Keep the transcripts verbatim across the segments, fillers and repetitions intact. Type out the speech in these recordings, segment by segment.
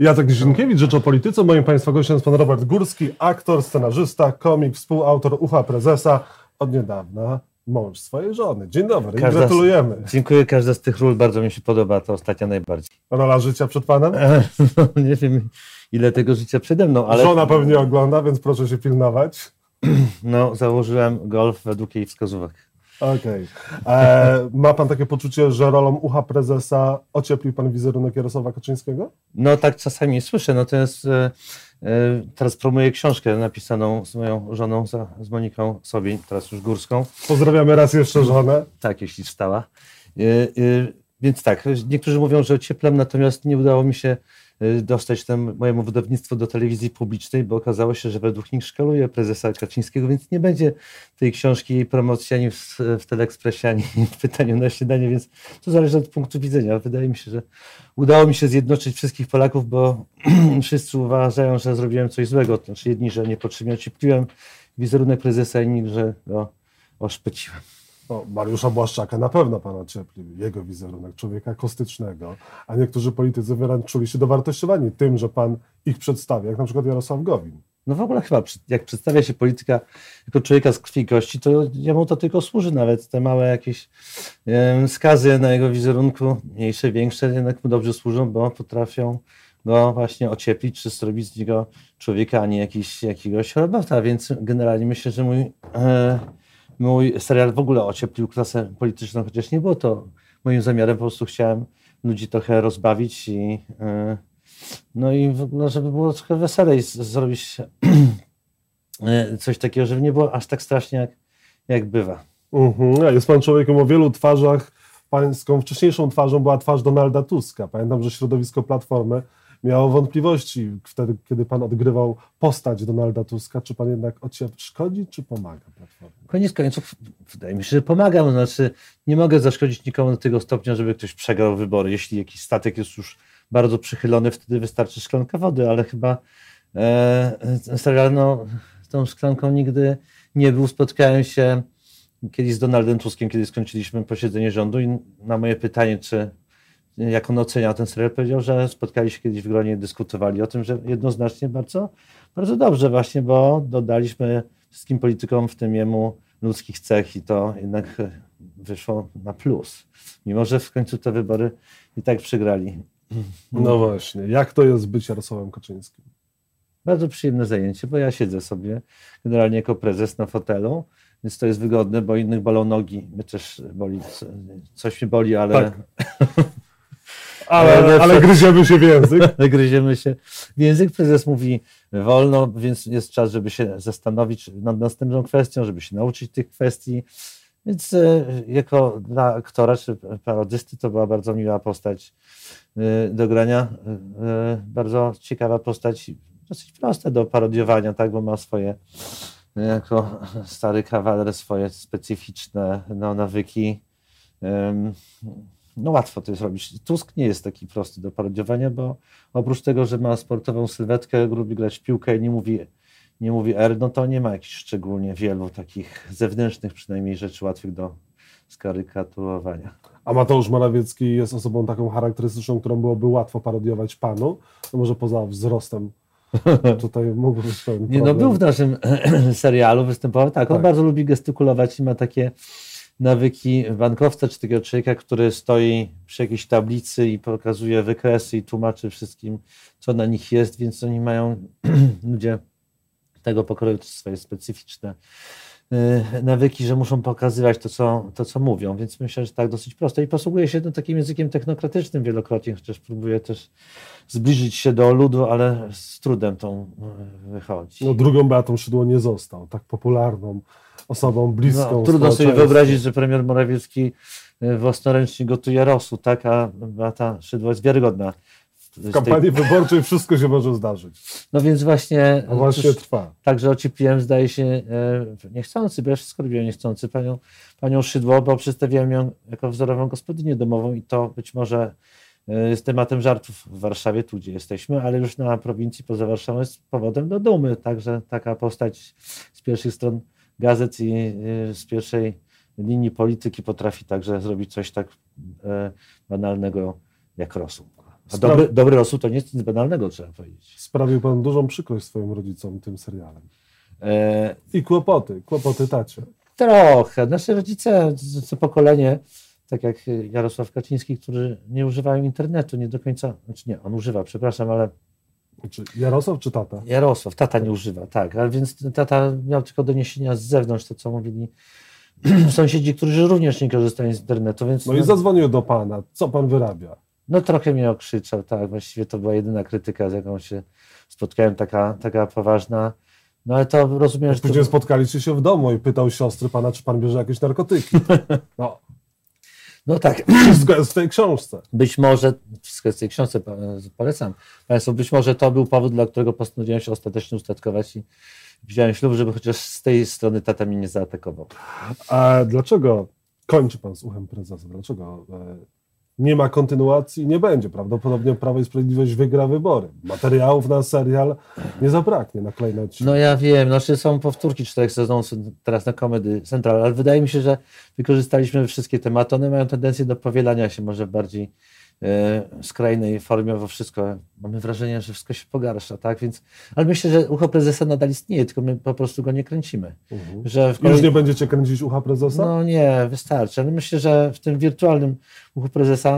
Jacek Dzienkiewicz, Rzecz o Polityce. Moim Państwa gościem jest pan Robert Górski, aktor, scenarzysta, komik, współautor Ucha Prezesa, od niedawna mąż swojej żony. Dzień dobry, każda, gratulujemy. Dziękuję, każda z tych ról bardzo mi się podoba, ta ostatnia najbardziej. Rola życia przed panem? E, no, nie wiem, ile tego życia przede mną, ale... Żona pewnie ogląda, więc proszę się pilnować. No, założyłem golf według jej wskazówek. Okej. Okay. Ma pan takie poczucie, że rolą Ucha Prezesa ocieplił pan wizerunek Jarosława Kaczyńskiego? No tak czasami słyszę. No to jest, e, e, teraz promuję książkę napisaną z moją żoną, za, z Moniką Sobiń, teraz już Górską. Pozdrawiamy raz jeszcze żonę. Tak, jeśli wstała. E, e, więc tak, niektórzy mówią, że ocieplam, natomiast nie udało mi się dostać tam mojemu wydawnictwu do telewizji publicznej, bo okazało się, że według nich szkaluje prezesa Kaczyńskiego, więc nie będzie tej książki i promocji ani w, w Teleekspresie, ani w Pytaniu na śniadanie, więc to zależy od punktu widzenia. Wydaje mi się, że udało mi się zjednoczyć wszystkich Polaków, bo wszyscy uważają, że zrobiłem coś złego. Znaczy jedni, że niepotrzebnie ociepliłem wizerunek prezesa, inni, że go oszpeciłem. No, Mariusza Błaszczaka na pewno pan ocieplił, jego wizerunek człowieka kostycznego, a niektórzy politycy wręcz czuli się dowartościowani tym, że pan ich przedstawia, jak na przykład Jarosław Gowin. No w ogóle chyba, jak przedstawia się polityka jako człowieka z krwi i kości, to jemu to tylko służy nawet. Te małe jakieś yy, skazy na jego wizerunku, mniejsze, większe, jednak mu dobrze służą, bo potrafią go właśnie ocieplić, czy zrobić z niego człowieka, a nie jakiś, jakiegoś robota. Więc generalnie myślę, że mój... Yy, Mój serial w ogóle ocieplił klasę polityczną, chociaż nie było to moim zamiarem. Po prostu chciałem ludzi trochę rozbawić i yy, no i w ogóle, żeby było trochę weselej, zrobić yy, coś takiego, żeby nie było aż tak strasznie, jak, jak bywa. Uh-huh. Jest pan człowiekiem o wielu twarzach. Pańską wcześniejszą twarzą była twarz Donalda Tuska. Pamiętam, że środowisko Platformy miało wątpliwości wtedy, kiedy pan odgrywał postać Donalda Tuska. Czy pan jednak od siebie szkodzi, czy pomaga Platformie? Koniec końców, wydaje mi się, że pomagam. Znaczy, nie mogę zaszkodzić nikomu do tego stopnia, żeby ktoś przegrał wybory. Jeśli jakiś statek jest już bardzo przychylony, wtedy wystarczy szklanka wody, ale chyba e, serial no, tą szklanką nigdy nie był. Spotkałem się kiedyś z Donaldem Tuskiem, kiedy skończyliśmy posiedzenie rządu i na moje pytanie, czy jak on oceniał ten serial, powiedział, że spotkali się kiedyś w gronie i dyskutowali o tym, że jednoznacznie bardzo, bardzo dobrze właśnie, bo dodaliśmy wszystkim politykom, w tym jemu, ludzkich cech i to jednak wyszło na plus. Mimo, że w końcu te wybory i tak przegrali. No właśnie. Jak to jest być Jarosławem Kaczyńskim? Bardzo przyjemne zajęcie, bo ja siedzę sobie generalnie jako prezes na fotelu, więc to jest wygodne, bo innych bolą nogi. Mnie też boli, coś mi boli, ale... Tak. Ale, ale, ale gryziemy się w język. Gryziemy się w język. Prezes mówi wolno, więc jest czas, żeby się zastanowić nad następną kwestią, żeby się nauczyć tych kwestii. Więc jako dla aktora czy parodysty to była bardzo miła postać do grania. Bardzo ciekawa postać, dosyć prosta do parodiowania, tak, bo ma swoje, jako stary kawaler, swoje specyficzne no, nawyki. No łatwo to jest robić. Tusk nie jest taki prosty do parodiowania, bo oprócz tego, że ma sportową sylwetkę, lubi grać w piłkę i nie mówi, nie mówi R, no to nie ma jakichś szczególnie wielu takich zewnętrznych przynajmniej rzeczy łatwych do skarykaturowania. A Mateusz Morawiecki jest osobą taką charakterystyczną, którą byłoby łatwo parodiować panu? No może poza wzrostem tutaj mógłby być ten problem. Nie, no był w naszym serialu, występował, tak, on tak. Bardzo lubi gestykulować i ma takie nawyki bankowca, czy takiego człowieka, który stoi przy jakiejś tablicy i pokazuje wykresy i tłumaczy wszystkim, co na nich jest, więc oni mają, ludzie tego pokroju, swoje specyficzne yy, nawyki, że muszą pokazywać to co, to, co mówią, więc myślę, że tak dosyć prosto. I posługuje się no, takim językiem technokratycznym wielokrotnie, chociaż próbuje też zbliżyć się do ludu, ale z trudem tą wychodzi. No, drugą Beatą Szydło nie został, tak popularną osobą bliską. No, trudno sobie wyobrazić, że premier Morawiecki własnoręcznie gotuje rosół, tak? A Beata Szydło jest wiarygodna. W kampanii tej... wyborczej wszystko się może zdarzyć. No więc właśnie... A właśnie cóż, trwa. Także ociepliłem, zdaje się, niechcący, bo ja wszystko robiłem niechcący, panią, panią Szydło, bo przedstawiłem ją jako wzorową gospodynię domową i to być może jest tematem żartów w Warszawie, tu gdzie jesteśmy, ale już na prowincji poza Warszawą jest powodem do dumy. Także taka postać z pierwszych stron gazet i z pierwszej linii polityki potrafi także zrobić coś tak banalnego jak rosół. Spraw... Dobry, dobry rosół to nie jest nic banalnego, trzeba powiedzieć. Sprawił pan dużą przykrość swoim rodzicom tym serialem. E... I kłopoty, kłopoty tacie. Trochę. Nasze rodzice, co pokolenie, tak jak Jarosław Kaczyński, którzy nie używają internetu, nie do końca, znaczy nie, on używa, przepraszam, ale... Czy Jarosław czy tata? Jarosław, tata nie używa, tak, ale więc tata miał tylko doniesienia z zewnątrz, to co mówili sąsiedzi, którzy również nie korzystają z internetu, więc... No i zadzwonił do pana, co pan wyrabia? No trochę mnie okrzyczał, tak, właściwie to była jedyna krytyka, z jaką się spotkałem, taka, taka poważna. No ale to rozumiem, że... Później to... spotkaliście się w domu i pytał siostry pana, czy pan bierze jakieś narkotyki. No, no tak. Wszystko jest w tej książce. Być może, wszystko jest w tej książce, polecam państwu, być może to był powód, dla którego postanowiłem się ostatecznie ustatkować i wziąłem ślub, żeby chociaż z tej strony tata mnie nie zaatakował. A dlaczego kończy pan z uchem prezesa? Dlaczego nie ma kontynuacji? Nie będzie. Prawdopodobnie Prawo i Sprawiedliwość wygra wybory. Materiałów na serial nie zabraknie na kolejne odcinki. No ja wiem, znaczy są powtórki czterech sezonów teraz na Comedy Central, ale wydaje mi się, że wykorzystaliśmy wszystkie tematy. One mają tendencję do powielania się może w bardziej e, skrajnej formie, bo wszystko, mamy wrażenie, że wszystko się pogarsza, tak? Więc, ale myślę, że ucho prezesa nadal istnieje, tylko my po prostu go nie kręcimy. Mhm. Że w kolei... Już nie będziecie kręcić ucha prezesa? No nie, wystarczy, ale myślę, że w tym wirtualnym uchu prezesa,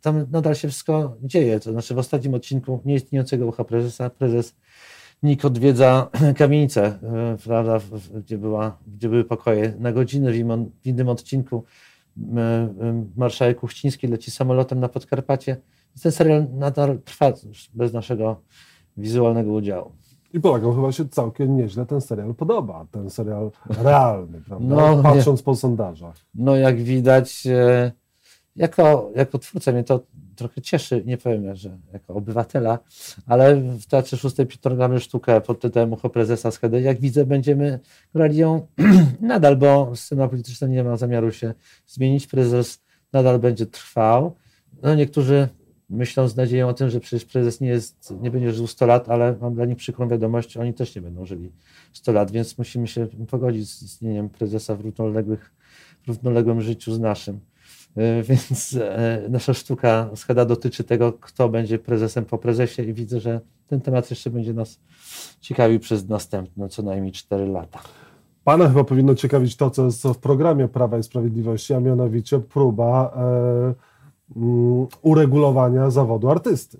tam nadal się wszystko dzieje. To znaczy w ostatnim odcinku nieistniejącego ucha prezesa prezes Nik odwiedza kamienicę, prawda, gdzie, była, gdzie były pokoje na godzinę. W innym odcinku marszałek Kuchciński leci samolotem na Podkarpacie. Ten serial nadal trwa bez naszego wizualnego udziału. I Polakom chyba się całkiem nieźle ten serial podoba. Ten serial realny, prawda? No, patrząc nie. po sondażach. No jak widać... Jako, jako twórca mnie to trochę cieszy, nie powiem, że jako obywatela, ale w Teatrze Szóstej przetargamy sztukę pod tytułem Ucho prezesa z Hedy. Jak widzę, będziemy grali ją nadal, bo scena polityczna nie ma zamiaru się zmienić. Prezes nadal będzie trwał. No, niektórzy myślą z nadzieją o tym, że przecież prezes nie, jest, nie będzie żył sto lat, ale mam dla nich przykrą wiadomość, oni też nie będą żyli sto lat, więc musimy się pogodzić z istnieniem prezesa w równoległych, w równoległym życiu z naszym. Więc nasza sztuka Scheda dotyczy tego, kto będzie prezesem po prezesie i widzę, że ten temat jeszcze będzie nas ciekawił przez następne co najmniej cztery lata. Pana chyba powinno ciekawić to, co jest w programie Prawa i Sprawiedliwości, a mianowicie próba e, m, uregulowania zawodu artysty.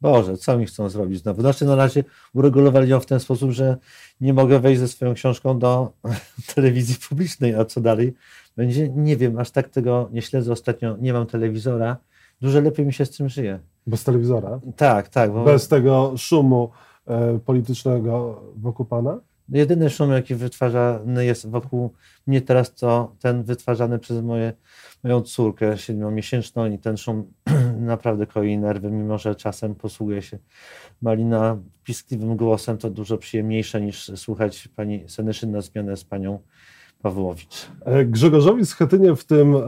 Boże, co mi chcą zrobić znowu? Znaczy na razie uregulowali ją w ten sposób, że nie mogę wejść ze swoją książką do telewizji publicznej, a co dalej będzie? Nie wiem, aż tak tego nie śledzę ostatnio, nie mam telewizora. Dużo lepiej mi się z tym żyje. Bez telewizora? Tak, tak. Bo... Bez tego szumu e, politycznego wokół pana? Jedyny szum, jaki wytwarzany jest wokół mnie teraz, to ten wytwarzany przez moje, moją córkę siedmiomiesięczną i ten szum naprawdę koi nerwy, mimo że czasem posługuje się Malina piskliwym głosem, to dużo przyjemniejsze niż słuchać pani Senyszyn na zmianę z panią Pawłowicz. Grzegorzowi Schetynie w tym e,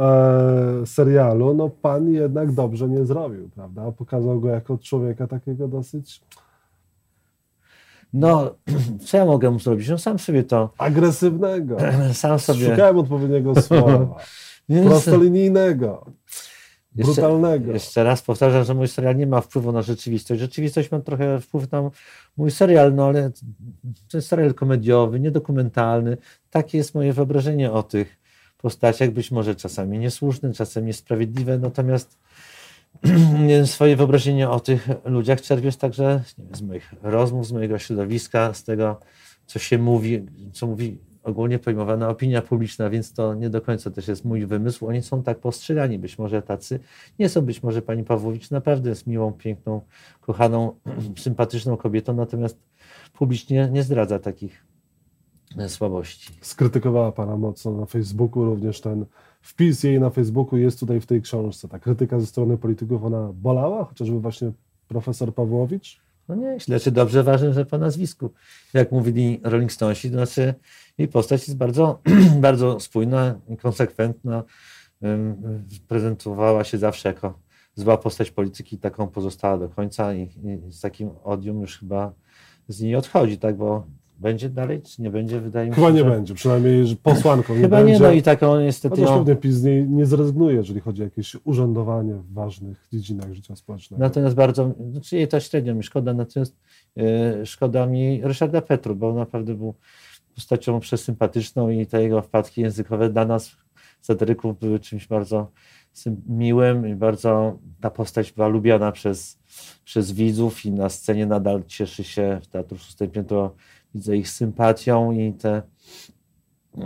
serialu, no pan jednak dobrze nie zrobił, prawda? Pokazał go jako człowieka takiego dosyć... No, co ja mogę mu zrobić? No sam sobie to... Agresywnego. Sam sobie... Szukałem odpowiedniego słowa. Prostolinijnego. Brutalnego. Jeszcze, jeszcze raz powtarzam, że mój serial nie ma wpływu na rzeczywistość. Rzeczywistość ma trochę wpływ na mój serial, no ale to jest serial komediowy, niedokumentalny. Takie jest moje wyobrażenie o tych postaciach. Być może czasami niesłuszne, czasem niesprawiedliwe, natomiast... Swoje wyobrażenie o tych ludziach czerpiesz także nie wiem, z moich rozmów, z mojego środowiska, z tego, co się mówi, co mówi ogólnie pojmowana opinia publiczna, więc to nie do końca też jest mój wymysł. Oni są tak postrzegani, być może tacy nie są, być może pani Pawłowicz naprawdę jest miłą, piękną, kochaną, sympatyczną kobietą, natomiast publicznie nie zdradza takich słabości. Skrytykowała pana mocno na Facebooku, również ten wpis jej na Facebooku jest tutaj w tej książce. Ta krytyka ze strony polityków, ona bolała? Chociażby właśnie profesor Pawłowicz? No nie, śledczy dobrze ważne, że po nazwisku. Jak mówili Rolling Stonesi, to znaczy jej postać jest bardzo, bardzo spójna i konsekwentna. Prezentowała się zawsze jako zła postać polityki, taką pozostała do końca i, i z takim odium już chyba z niej odchodzi, tak, bo Będzie dalej, czy nie będzie? Wydaje mi się, Chyba nie że... będzie, przynajmniej że posłanką nie Chyba będzie. Chyba nie, no i taką niestety... Chociaż pewnie PiS z niej nie zrezygnuje, jeżeli chodzi o jakieś urzędowanie w ważnych dziedzinach życia społecznego. Natomiast bardzo, znaczy jej to średnio mi szkoda, natomiast yy, szkoda mi Ryszarda Petru, bo on naprawdę był postacią przesympatyczną i te jego wpadki językowe dla nas, satyryków, były czymś bardzo miłym i bardzo ta postać była lubiana przez, przez widzów i na scenie nadal cieszy się w Teatru Szóstej Piętro, widzę, ich sympatią i te... Yy,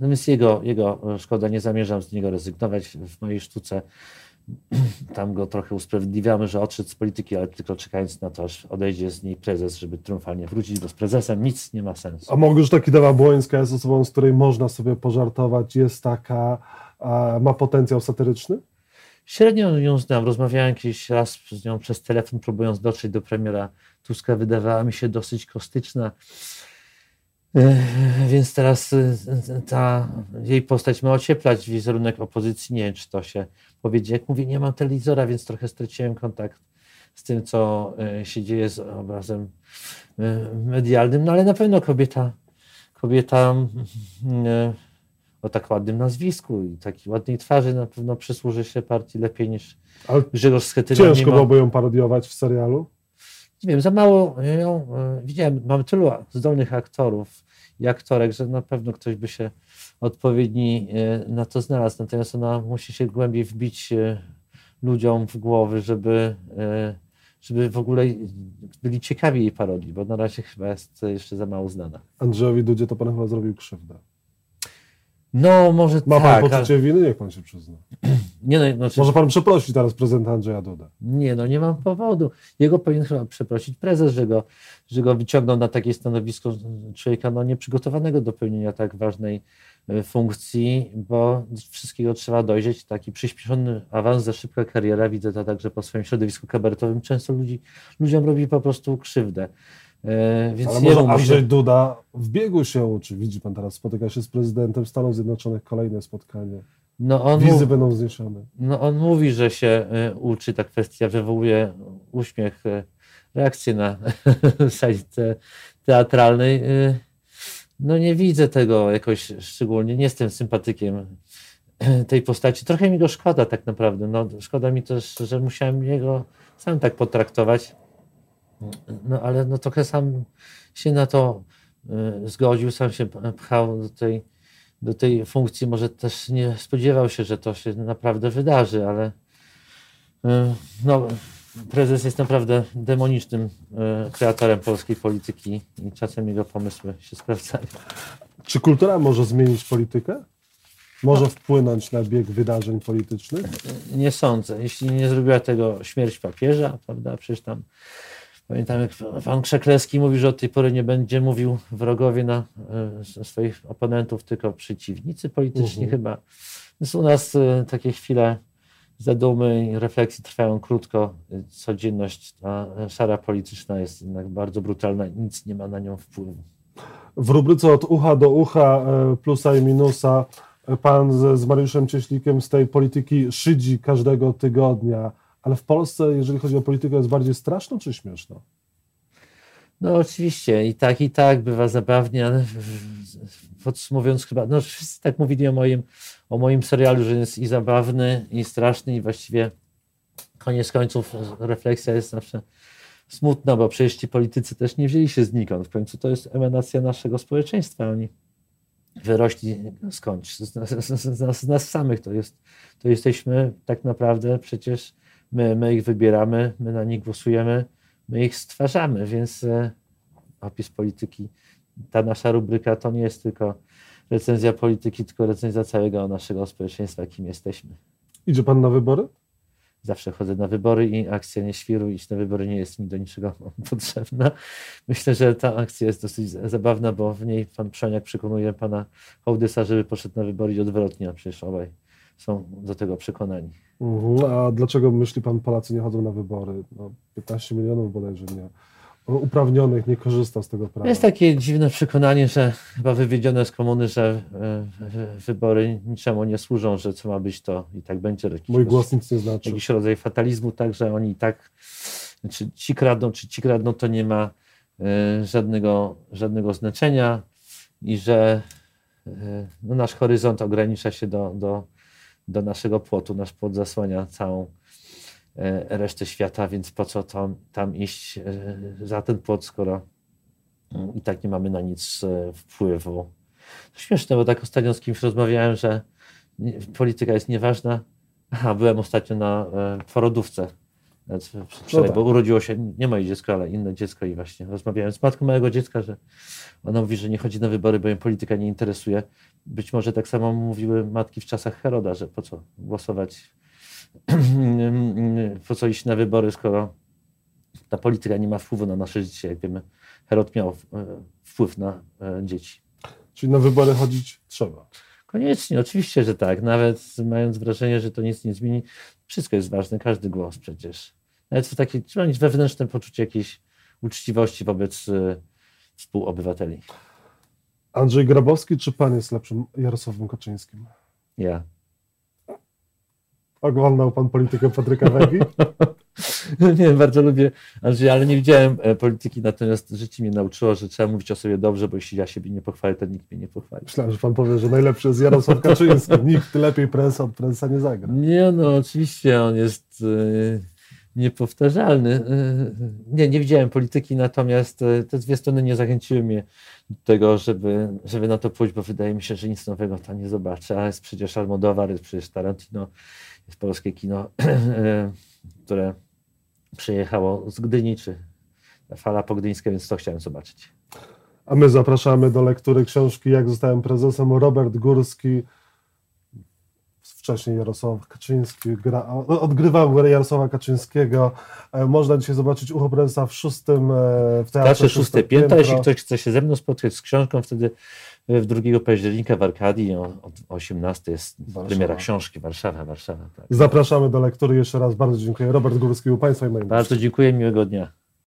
no więc jego, jego szkoda, nie zamierzam z niego rezygnować w mojej sztuce. Tam go trochę usprawiedliwiamy, że odszedł z polityki, ale tylko czekając na to, aż odejdzie z niej prezes, żeby triumfalnie wrócić, bo z prezesem nic nie ma sensu. A mogę, że taki Dawa Błońska jest osobą, z której można sobie pożartować, jest taka, a ma potencjał satyryczny? Średnio ją znam. Rozmawiałem jakiś raz z nią przez telefon, próbując dotrzeć do premiera Tuska. Wydawała mi się dosyć kostyczna. Więc teraz ta jej postać ma ocieplać wizerunek opozycji. Nie wiem, czy to się powiedzie. Jak mówię, nie mam telewizora, więc trochę straciłem kontakt z tym, co się dzieje z obrazem medialnym. No ale na pewno kobieta, kobieta o tak ładnym nazwisku i takiej ładnej twarzy na pewno przysłuży się partii lepiej niż ale Grzegorz Schetyna. Ciężko byłoby ją parodiować w serialu? Nie wiem, za mało ją widziałem. Mam tylu zdolnych aktorów i aktorek, że na pewno ktoś by się odpowiedni na to znalazł. Natomiast ona musi się głębiej wbić ludziom w głowy, żeby, żeby w ogóle byli ciekawi jej parodii, bo na razie chyba jest jeszcze za mało znana. Andrzejowi Dudzie to pan chyba zrobił krzywdę. No, może Ma tak, pan poczucie ale... winy? Jak pan się przyzna? Nie, no, znaczy... Może pan przeprosi teraz prezydenta Andrzeja Dudę? Nie, no nie mam powodu. Jego powinien chyba przeprosić prezes, że go, że go wyciągnął na takie stanowisko człowieka no, nieprzygotowanego do pełnienia tak ważnej funkcji, bo wszystkiego trzeba dojrzeć. Taki przyspieszony awans za szybka kariera, widzę to także po swoim środowisku kabaretowym, często ludzi, ludziom robi po prostu krzywdę. Yy, więc Ale może Andrzej Duda w biegu się uczy. Widzi pan teraz, spotyka się z prezydentem Stanów Zjednoczonych, kolejne spotkanie. No on Wizy będą zniesione. No on mówi, że się y, uczy, ta kwestia wywołuje uśmiech, y, reakcję na sali te, teatralnej. Y, no nie widzę tego jakoś szczególnie, nie jestem sympatykiem tej postaci. Trochę mi go szkoda tak naprawdę. No, szkoda mi też, że musiałem jego sam tak potraktować. No ale no, trochę sam się na to y, zgodził, sam się pchał do tej, do tej funkcji. Może też nie spodziewał się, że to się naprawdę wydarzy, ale y, no, prezes jest naprawdę demonicznym y, kreatorem polskiej polityki i czasem jego pomysły się sprawdzają. Czy kultura może zmienić politykę? Może no. wpłynąć na bieg wydarzeń politycznych? Nie sądzę. Jeśli nie zrobiła tego śmierć papieża, prawda, przecież tam pamiętam, jak pan Krzeklewski mówi, że od tej pory nie będzie mówił wrogowie na y, swoich oponentów, tylko przeciwnicy polityczni uh-huh. chyba. Więc u nas y, takie chwile zadumy i refleksji trwają krótko. Codzienność, ta szara polityczna jest jednak bardzo brutalna i nic nie ma na nią wpływu. W rubryce od ucha do ucha, plusa i minusa, pan z, z Mariuszem Cieśnikiem z tej polityki szydzi każdego tygodnia. Ale w Polsce, jeżeli chodzi o politykę, jest bardziej straszno czy śmieszno? No oczywiście. I tak, i tak. Bywa zabawnie. Ale podsumowując chyba, no wszyscy tak mówili o moim, o moim serialu, że jest i zabawny, i straszny, i właściwie koniec końców refleksja jest zawsze smutna, bo przecież ci politycy też nie wzięli się znikąd. W końcu to jest emanacja naszego społeczeństwa. Oni wyrośli skądś. Z nas, z nas, z nas samych to jest. To jesteśmy tak naprawdę przecież My, my ich wybieramy, my na nich głosujemy, my ich stwarzamy, więc e, opis polityki, ta nasza rubryka to nie jest tylko recenzja polityki, tylko recenzja całego naszego społeczeństwa, kim jesteśmy. Idzie pan na wybory? Zawsze chodzę na wybory i akcja nie świruj, iść na wybory nie jest mi do niczego potrzebna. Myślę, że ta akcja jest dosyć zabawna, bo w niej pan Przoniak przekonuje pana Hołdysa, żeby poszedł na wybory i odwrotnie, a przecież obaj są do tego przekonani. Mhm. A dlaczego, myśli pan, Polacy nie chodzą na wybory? No, piętnaście milionów bodajże nie. uprawnionych nie korzysta z tego prawa. Jest takie dziwne przekonanie, że chyba wywiedzione z komuny, że y, wybory niczemu nie służą, że co ma być, to i tak będzie. Jakiś, Mój głos nic nie znaczy. Jakiś rodzaj fatalizmu, tak, że oni i tak, czy ci kradną, czy ci kradną, to nie ma żadnego, żadnego znaczenia i że no, nasz horyzont ogranicza się do, do, do naszego płotu. Nasz płot zasłania całą resztę świata, więc po co tam, tam iść za ten płot, skoro i tak nie mamy na nic wpływu. To śmieszne, bo tak ostatnio z kimś rozmawiałem, że polityka jest nieważna. Aha, byłem ostatnio na porodówce. Wczoraj, no tak. Bo urodziło się nie moje dziecko, ale inne dziecko i właśnie rozmawiałem z matką małego dziecka, że ona mówi, że nie chodzi na wybory, bo jej polityka nie interesuje. Być może tak samo mówiły matki w czasach Heroda, że po co głosować, po co iść na wybory, skoro ta polityka nie ma wpływu na nasze życie. Jak wiemy, Herod miał wpływ na dzieci. Czyli na wybory chodzić trzeba. Koniecznie, oczywiście, że tak. Nawet mając wrażenie, że to nic nie zmieni, wszystko jest ważne, każdy głos przecież. Nawet w takiej, trzeba mieć wewnętrzne poczucie jakiejś uczciwości wobec y, współobywateli. Andrzej Grabowski czy pan jest lepszym Jarosławem Kaczyńskim? Ja. Oglądał pan politykę Patryka Wegi? Nie, bardzo lubię Andrzeja, ale nie widziałem polityki, natomiast życie mnie nauczyło, że trzeba mówić o sobie dobrze, bo jeśli ja siebie nie pochwalę, to nikt mnie nie pochwali. Myślałem, że pan powie, że najlepszy jest Jarosław Kaczyński. Nikt lepiej presa od presa nie zagra. Nie, no oczywiście, on jest yy, niepowtarzalny. Yy, nie, nie widziałem polityki, natomiast yy, te dwie strony nie zachęciły mnie do tego, żeby, żeby na to pójść, bo wydaje mi się, że nic nowego tam nie zobaczę. A jest przecież Almodóvar, jest przecież Tarantino, jest polskie kino, które przyjechało z Gdyni, czy fala pogdyńska, więc to chciałem zobaczyć. A my zapraszamy do lektury książki Jak zostałem prezesem. Robert Górski, wcześniej Jarosław Kaczyński, gra, odgrywał grę Jarosława Kaczyńskiego. Można dzisiaj zobaczyć Ucho Prezesa w szóstym, w teatrze szóste, szóste piętro. piętro. Jeśli ktoś chce się ze mną spotkać z książką, wtedy drugiego października w Arkadii od osiemnastej jest Warszawa. Premiera książki. Warszawa, Warszawa. Tak. Zapraszamy do lektury jeszcze raz. Bardzo dziękuję. Robert Górski był państwa i moim. Bardzo dziękuję. Miłego dnia.